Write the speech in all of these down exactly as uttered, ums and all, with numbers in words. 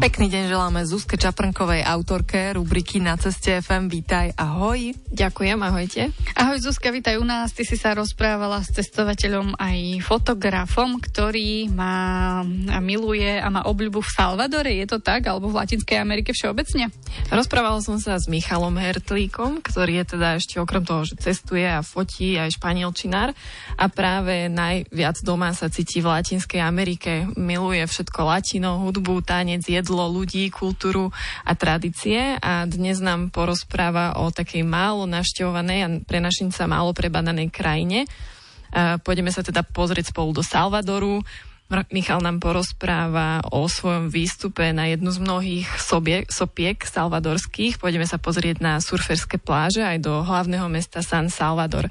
Pekný deň želáme Zuzke Čaprnkovej, autorke rubriky Na ceste ef em. Vítaj, ahoj. Ďakujem, ahojte. Ahoj Zuzka, vítaj u nás. Ty si sa rozprávala s cestovateľom aj fotografom, ktorý má a miluje a má obľubu v Salvadore, je to tak? Alebo v Latinskej Amerike všeobecne? Rozprávala som sa s Michalom Hertlíkom, ktorý je teda ešte okrem toho, že cestuje a fotí, aj španielčinár a práve najviac doma sa cíti v Latinskej Amerike. Miluje všetko latino, hudbu, tanec, jedlo, ľudí, kultúru a tradície a dnes nám porozpráva o takej málo navštevovanej a pre našinca málo prebadanej krajine. Pôjdeme sa teda pozrieť spolu do Salvadoru. Michal nám porozpráva o svojom výstupe na jednu z mnohých sobiek, sopiek salvadorských. Pôjdeme sa pozrieť na surferské pláže aj do hlavného mesta San Salvador.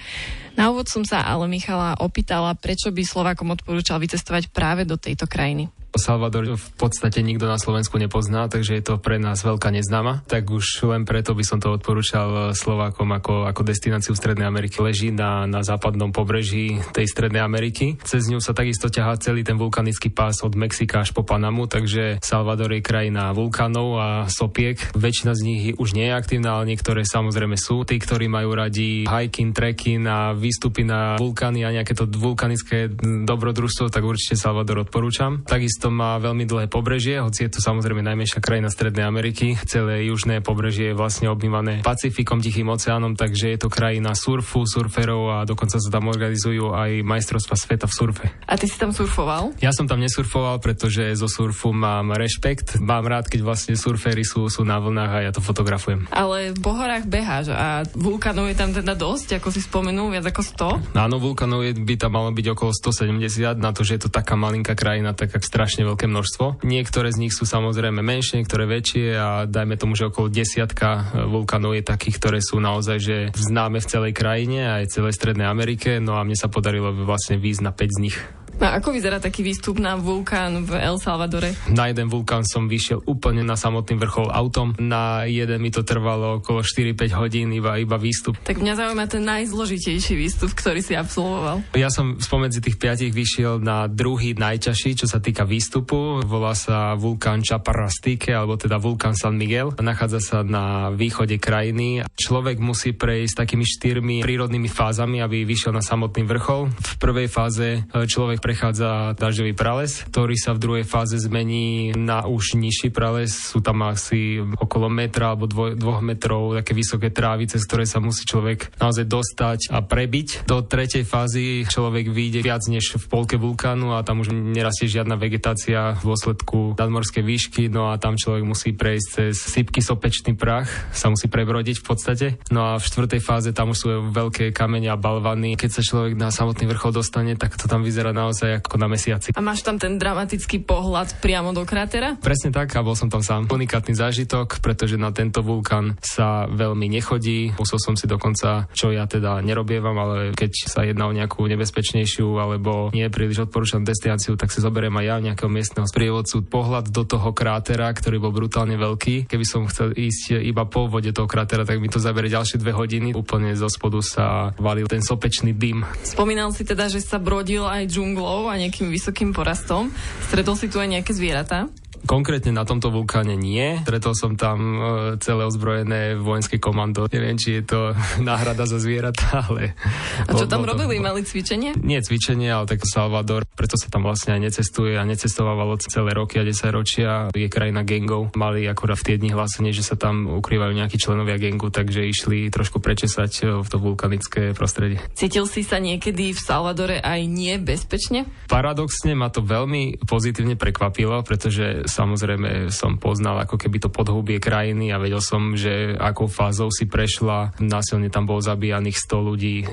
Na úvod som sa ale Michala opýtala, prečo by Slovákom odporúčal vycestovať práve do tejto krajiny. Salvador v podstate nikto na Slovensku nepozná, takže je to pre nás veľká neznáma. Tak už len preto by som to odporúčal Slovákom ako, ako destináciu v Strednej Ameriky. Leží na, na západnom pobreží tej Strednej Ameriky. Cez ňu sa takisto ťahá celý ten vulkanický pás od Mexika až po Panamu, takže Salvador je krajina vulkanov a sopiek. Väčšina z nich už nie je aktívna, ale niektoré samozrejme sú. Tí, ktorí majú radi hiking, trekking a výstupy na vulkány a nejaké to vulkanické dobrodružstvo, tak určite Salvador odporúčam. Takisto to má veľmi dlhé pobrežie, hoci je to samozrejme najmenšia krajina Strednej Ameriky. Celé južné pobrežie je vlastne obmývané Pacifikom, Tichým oceánom, takže je to krajina surfu, surferov a dokonca sa tam organizujú aj majstrovstvá sveta v surfe. A ty si tam surfoval? Ja som tam nesurfoval, pretože zo surfu mám rešpekt. Mám rád, keď vlastne surferi sú, sú na vlnách a ja to fotografujem. Ale v Bohorách beháš a vulkanov je tam teda dosť, ako si spomenul, viac ako sto? Áno, vulkanov je, by tam malo byť okolo sto sedemdesiat, na to, že je to taká malinká krajina, tak strašne veľké množstvo. Niektoré z nich sú samozrejme menšie, niektoré väčšie a dajme tomu, že okolo desiatka vulkanov je takých, ktoré sú naozaj že známe v celej krajine a aj celej Strednej Amerike, no a mne sa podarilo vlastne výjsť na päť z nich. No ako vyzerá taký výstup na vulkán v El Salvadore? Na jeden vulkán som vyšiel úplne na samotný vrchol autom. Na jeden mi to trvalo okolo štyri päť hodín iba, iba výstup. Tak mňa zaujíma ten najzložitejší výstup, ktorý si absolvoval. Ja som spomedzi tých piatich vyšiel na druhý najťažší, čo sa týka výstupu. Volá sa vulkán Chaparrastique, alebo teda vulkán San Miguel. Nachádza sa na východe krajiny. Človek musí prejsť takými štyrmi prírodnými fázami, aby vyšiel na samotný vrchol. V prvej fáze človek prechádza dažďový prales, ktorý sa v druhej fáze zmení na už nižší prales. Sú tam asi okolo metra alebo dvo, dvoch metrov také vysoké trávy, cez ktoré sa musí človek naozaj dostať a prebiť. Do tretej fázy človek vyjde viac než v polke vulkánu a tam už nerastie žiadna vegetácia v dôsledku nadmorskej výšky, no a tam človek musí prejsť cez sypký sopečný prach, sa musí prebrodiť v podstate. No a v štvrtej fáze tam už sú veľké kamene a balvany. Keď sa človek na samotný vrchol dostane, tak to tam vyzerá naozaj ako na mesiaci. A máš tam ten dramatický pohľad priamo do krátera? Presne tak, a bol som tam sám. Unikátny zážitok, pretože na tento vulkán sa veľmi nechodí. Musel som si dokonca, čo ja teda nerobievam, ale keď sa jedná o nejakú nebezpečnejšiu alebo nie príliš odporúčanú destináciu, tak si zoberiem aj ja nejakého miestneho sprievodcu. Pohľad do toho krátera, ktorý bol brutálne veľký. Keby som chcel ísť iba po vode toho krátera, tak mi to zabere ďalšie dve hodiny. Úplne zo spodu sa valil ten sopečný dym. Spomínal si teda, že sa brodil aj džunglo a nejakým vysokým porastom. Stretol si tu aj nejaké zvieratá? Konkrétne na tomto vulkáne nie. Stretol som tam celé ozbrojené vojenské komando. Neviem, či je to náhrada za zvieratá, ale... A čo tam robili? Mali cvičenie? Nie cvičenie, ale tak Salvador. Preto sa tam vlastne aj necestuje a necestovávalo celé roky a desaťročia. Je krajina gangov. Mali akorát v tie dni hlásenie, že sa tam ukrývajú nejakí členovia gangu, takže išli trošku prečesať v to vulkanické prostredie. Cítil si sa niekedy v Salvadore aj nebezpečne? Paradoxne ma to veľmi pozitívne prekvapilo, pretože samozrejme som poznal ako keby to podhubie krajiny a vedel som, že akou fázou si prešla. Násilne tam bolo zabíjaných sto ľudí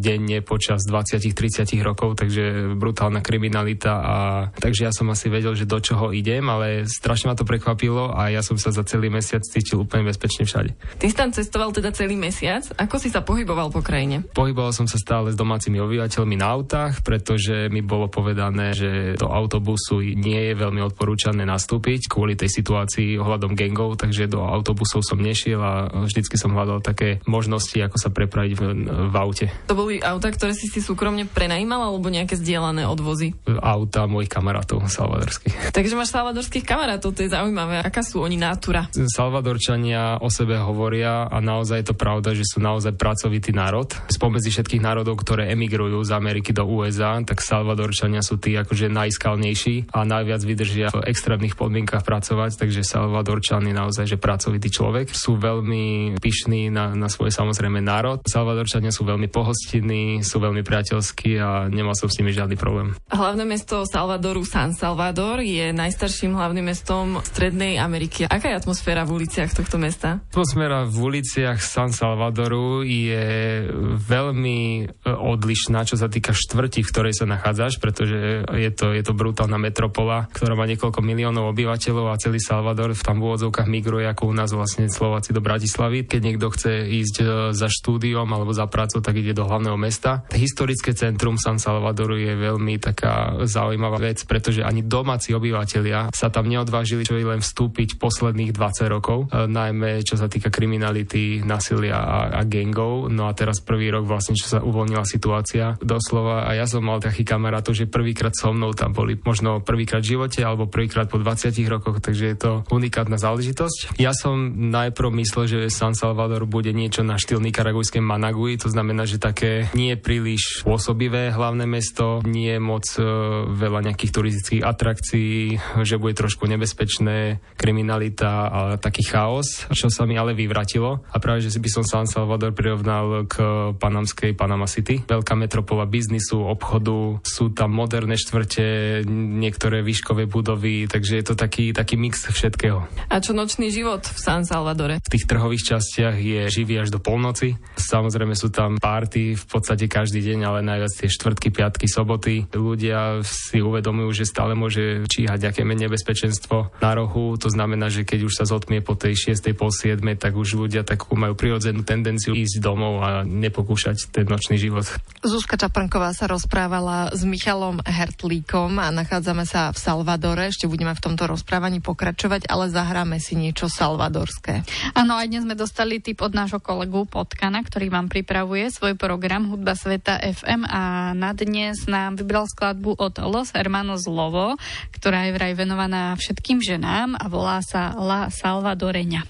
denne počas dvadsať až tridsať rokov, takže brutálna kriminalita. A takže ja som asi vedel, že do čoho idem, ale strašne ma to prekvapilo a ja som sa za celý mesiac cítil úplne bezpečne všade. Ty si tam cestoval teda celý mesiac? Ako si sa pohyboval po krajine? Pohyboval som sa stále s domácimi obyvateľmi na autách, pretože mi bolo povedané, že do autobusu nie je veľmi odporúčané nastúpiť kvôli tej situácii ohľadom gangov, takže do autobusov som nešiel a vždycky som hľadal také možnosti, ako sa prepraviť v, v aute. To boli auta, ktoré si si súkromne prenajímal alebo nejaké zdieľané odvozy? Auta mojich kamarátov salvadorských. Takže máš salvadorských kamarátov, to je zaujímavé. Aká sú oni natúra? Salvadorčania o sebe hovoria a naozaj je to pravda, že sú naozaj pracovitý národ. Spomedzi všetkých národov, ktoré emigrujú z Ameriky do ú es á, tak Salvadorčania sú tí akože najskalnejší a najviac vydržia v extrémnych podmienkach pracovať, takže Salvadorčan je naozaj že pracovitý človek. Sú veľmi pyšní na, na svoj samozrejme národ. Salvadorčania sú veľmi pohostinní, sú veľmi priateľskí a nemal som s nimi žiadny problém. Hlavné mesto Salvadoru, San Salvador, je najstarším hlavným mestom Strednej Ameriky. Aká je atmosféra v uliciach tohto mesta? Atmosféra v uliciach San Salvadoru je veľmi odlišná, čo sa týka štvrti, v ktorej sa nachádzaš, pretože je to, je to brutálna metropola, ktorá má niekoľko miliónov obyvateľov a celý Salvador v tam v úvodzovkách migruje, ako u nás vlastne Slováci do Bratislavy. Keď niekto chce ísť za štúdiom alebo za prácu, tak ide do hlavného mesta. Historické centrum San Salvadoru je veľmi taká zaujímavá vec, pretože ani domáci obyvateľia sa tam neodvážili čo i len vstúpiť posledných dvadsať rokov, najmä čo sa týka kriminality, násilia a, a gang. No a teraz prvý rok vlastne, čo sa uvoľnila situácia doslova a ja som mal takých kamarátov, že prvýkrát so mnou tam boli možno prvýkrát v živote alebo prvýkrát po dvadsiatich rokoch, takže je to unikátna záležitosť. Ja som najprv myslel, že San Salvador bude niečo na štýl nikaragujskej Managui, to znamená, že také nie príliš pôsobivé hlavné mesto, nie moc e, veľa nejakých turistických atrakcií, že bude trošku nebezpečné, kriminalita a taký chaos, čo sa mi ale vyvratilo a práve, že by som San Salvador prirovnal k panamskej Panama City. Veľká metropola biznisu, obchodu, sú tam moderné štvrte, niektoré výškové budovy, takže je to taký, taký mix všetkého. A čo nočný život v San Salvadore? V tých trhových častiach je živý až do polnoci. Samozrejme sú tam party v podstate každý deň, ale najviac tie štvrtky, piatky, soboty. Ľudia si uvedomujú, že stále môže číhať aké nebezpečenstvo na rohu. To znamená, že keď už sa zotmie po tej šiestej, po siedmej, tak už ľudia takú majú prirodzenú tendenciu ísť domov a nepokúšať ten nočný život. Zuzka Čaprnková sa rozprávala s Michalom Hertlíkom a nachádzame sa v Salvadore. Ešte budeme v tomto rozprávaní pokračovať, ale zahráme si niečo salvadorské. Áno, aj dnes sme dostali tip od nášho kolegu Potkana, ktorý vám pripravuje svoj program Hudba Sveta ef em a na dnes nám vybral skladbu od Los Hermano Zlovo, ktorá je vraj venovaná všetkým ženám a volá sa La Salvadoreňa.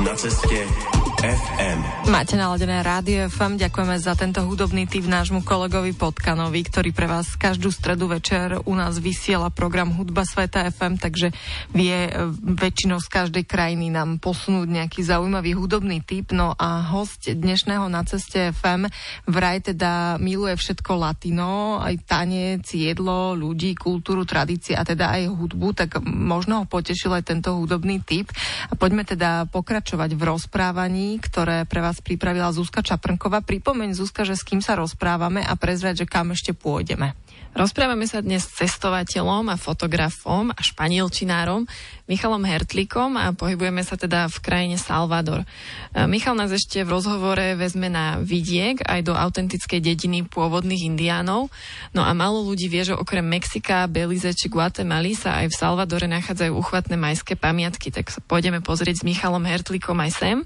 Na ceste ef em. Máte naladené rádio ef em, ďakujeme za tento hudobný tip nášmu kolegovi Potkanovi, ktorý pre vás každú stredu večer u nás vysiela program Hudba Sveta ef em, takže vie väčšinou z každej krajiny nám posunúť nejaký zaujímavý hudobný tip. No a host dnešného Na ceste ef em vraj teda miluje všetko latino, aj tanec, jedlo, ľudí, kultúru, tradície a teda aj hudbu, tak možno ho potešil aj tento hudobný tip. A poďme teda pokračovať v rozprávaní, ktoré pre vás pripravila Zuzka Čaprnková. Pripomeň, Zuzka, že s kým sa rozprávame a prezrať, že kam ešte pôjdeme. Rozprávame sa dnes s cestovateľom a fotografom a španielčinárom Michalom Hertlíkom a pohybujeme sa teda v krajine Salvador. Michal nás ešte v rozhovore vezme na vidiek aj do autentickej dediny pôvodných indiánov. No a málo ľudí vie, že okrem Mexika, Belize či Guatemaly sa aj v Salvadore nachádzajú uchvatné majské pamiatky. Tak sa pôjdeme pozrieť s Michalom Hertlíkom aj sem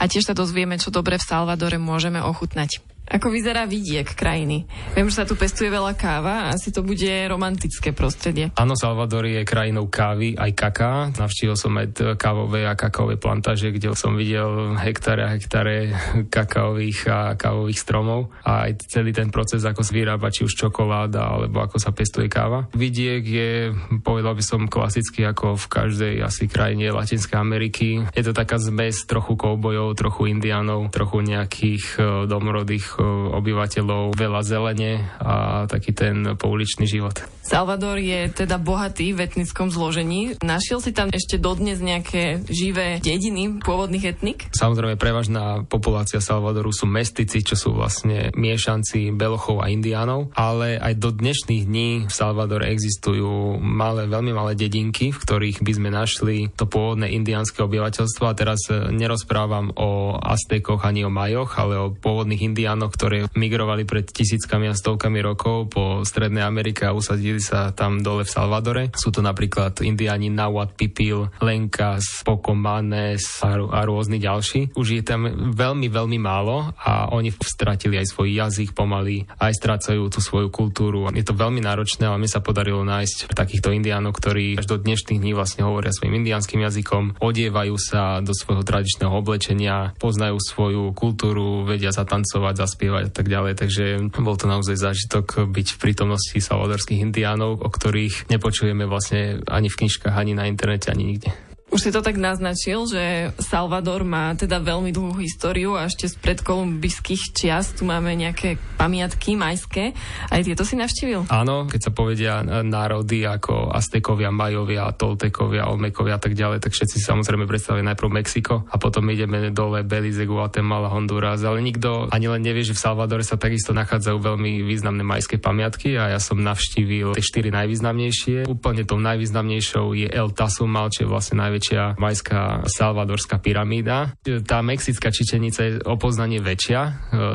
a tiež sa dozvieme, čo dobre v Salvadore môžeme ochutnať. Ako vyzerá vidiek krajiny? Viem, že sa tu pestuje veľa káva, asi to bude romantické prostredie. Áno, Salvador je krajinou kávy aj kaká. Navštívil som aj kávové a kakaové plantáže, kde som videl hektáre a hektáre kakaových a kávových stromov a aj celý ten proces, ako sa vyrába či už čokoláda, alebo ako sa pestuje káva. Vidiek je, povedal by som, klasicky ako v každej asi krajine Latinskej Ameriky. Je to taká zmes trochu koubojov, trochu indiánov, trochu nejakých domorodých domoch obyvateľov, veľa zelene a taký ten pouličný život. Salvador je teda bohatý v etnickom zložení. Našiel si tam ešte dodnes nejaké živé dediny pôvodných etnik? Samozrejme, prevažná populácia Salvadoru sú mestici, čo sú vlastne miešanci belochov a indiánov, ale aj do dnešných dní v Salvadore existujú malé, veľmi malé dedinky, v ktorých by sme našli to pôvodné indiánske obyvateľstvo. A teraz nerozprávam o Aztékoch ani o Majoch, ale o pôvodných indiánoch, ktorí migrovali pred tisíckami a stovkami rokov po Strednej Amerike a usadili sa tam dole v Salvadore. Sú to napríklad indiáni Nawad Pipil, Lenkas, Pocomanes a, r- a rôzni ďalší. Už je tam veľmi, veľmi málo a oni stratili aj svoj jazyk pomaly, aj strácajú tú svoju kultúru. Je to veľmi náročné, ale mi sa podarilo nájsť takýchto indiánov, ktorí až do dnešných dní vlastne hovoria svojim indiánskym jazykom, odievajú sa do svojho tradičného oblečenia, poznajú svoju kultúru, vedia zatancovať, zaspievať a tak ďalej. Takže bol to naozaj zážitok byť v prítomnosti salvadorských indiánov, o ktorých nepočujeme vlastne ani v knižkách, ani na internete, ani nikde. Už si to tak naznačil, že Salvador má teda veľmi dlhú históriu a ešte z predkolumbijských čias tu máme nejaké pamiatky majské. Aj tieto si navštívil? Áno, keď sa povedia národy ako Aztekovia, Majovia, Toltekovia, Olmekovia a tak ďalej, tak všetci samozrejme predstavia najprv Mexiko a potom ideme dole Belize, Guatemala, Honduras, ale nikto ani len nevie, že v Salvadore sa takisto nachádzajú veľmi významné majské pamiatky a ja som navštívil tie štyri najvýznamnejšie. Úplne tou najvýznamnejšou je El Tazumal, čo je vlastne najvý väčšia majská salvadorská pyramída. Tá mexická Čičenica je o poznanie väčšia,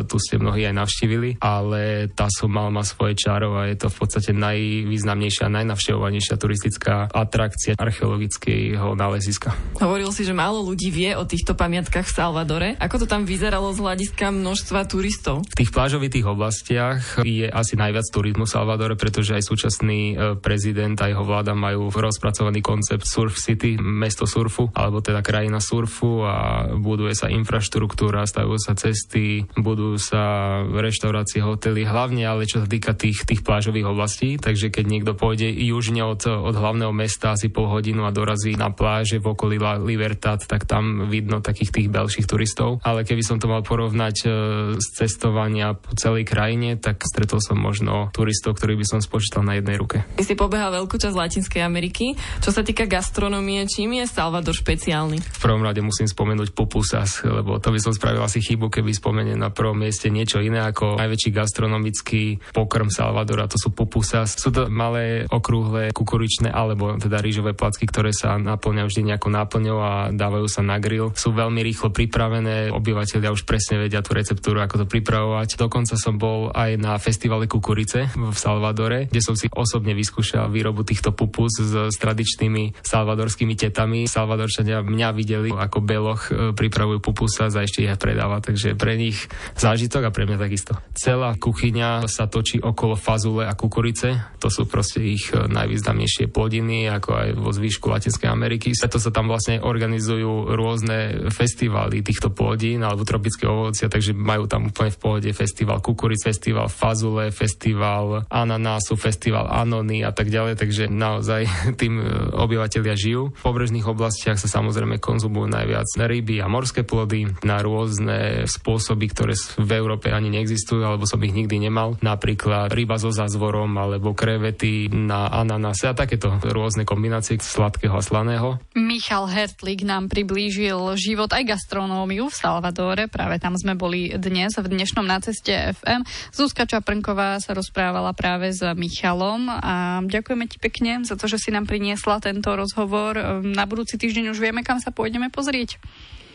tu ste mnohí aj navštívili, ale Tazumal má svoje čaro a je to v podstate najvýznamnejšia, najnavštevovanejšia turistická atrakcia archeologického naleziska. Hovoril si, že málo ľudí vie o týchto pamiatkách v Salvadore. Ako to tam vyzeralo z hľadiska množstva turistov? V tých plážovitých oblastiach je asi najviac turizmu v Salvadore, pretože aj súčasný prezident a jeho vláda majú rozpracovaný koncept Surf City, mesto surfu, alebo teda krajina surfu a buduje sa infraštruktúra, stavujú sa cesty, budujú sa reštaurácie, hotely, hlavne ale čo sa týka tých, tých plážových oblastí, takže keď niekto pôjde južne od, od hlavného mesta asi pol hodinu a dorazí na pláže v okolí La Libertad, tak tam vidno takých tých ďalších turistov, ale keby som to mal porovnať e, z cestovania po celej krajine, tak stretol som možno turistov, ktorých by som spočítal na jednej ruke. Ty si pobehal veľkú časť Latinskej Ameriky. Čo sa týka gastronomie, čím je Salvador špeciálny? V prvom rade musím spomenúť pupusas, lebo to by som spravil asi chybu, keby spomenul na prvom mieste niečo iné ako najväčší gastronomický pokrm Salvadora, to sú pupusas. Sú to malé, okrúhle, kukuričné alebo teda rýžové placky, ktoré sa naplňajú vždy nejakou náplňou a dávajú sa na grill. Sú veľmi rýchlo pripravené, obyvatelia už presne vedia tú receptúru, ako to pripravovať. Dokonca som bol aj na festivale kukurice v Salvadore, kde som si osobne vyskúšal výrobu týchto pupus s tradičnými salvadorskými tetami. Salvadorčania mňa videli, ako beloch pripravujú pupusas a ešte ich predáva, takže pre nich zážitok a pre mňa takisto. Celá kuchyňa sa točí okolo fazule a kukurice, to sú proste ich najvýznamnejšie plodiny, ako aj vo zvyšku Latinskej Ameriky. Preto sa tam vlastne organizujú rôzne festivály týchto plodín alebo tropické ovocia, takže majú tam úplne v pohode festival kukuric, festival fazule, festival ananásu, festival anony a tak ďalej, takže naozaj tým obyvatelia žijú. Pobrežný v oblastiach sa samozrejme konzumujú najviac ryby a morské plody na rôzne spôsoby, ktoré v Európe ani neexistujú, alebo som ich nikdy nemal. Napríklad ryba so zázvorom, alebo krevety na ananase a takéto rôzne kombinácie sladkého a slaného. Michal Hertlík nám priblížil život aj gastronómiu v Salvadore. Práve tam sme boli dnes v dnešnom Na ceste ef em. Zuzka Čaprnková sa rozprávala práve s Michalom a ďakujeme ti pekne za to, že si nám priniesla tento rozhovor. Na budúci týždeň už vieme, kam sa pôjdeme pozrieť.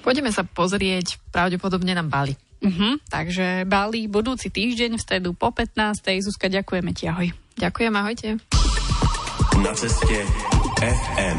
Pôjdeme sa pozrieť pravdepodobne na Bali. Uh-huh, takže Bali budúci týždeň v stredu po pätnástej. Zuzka, ďakujeme ti, ahoj. Ďakujem, ahojte. Na ceste ef em.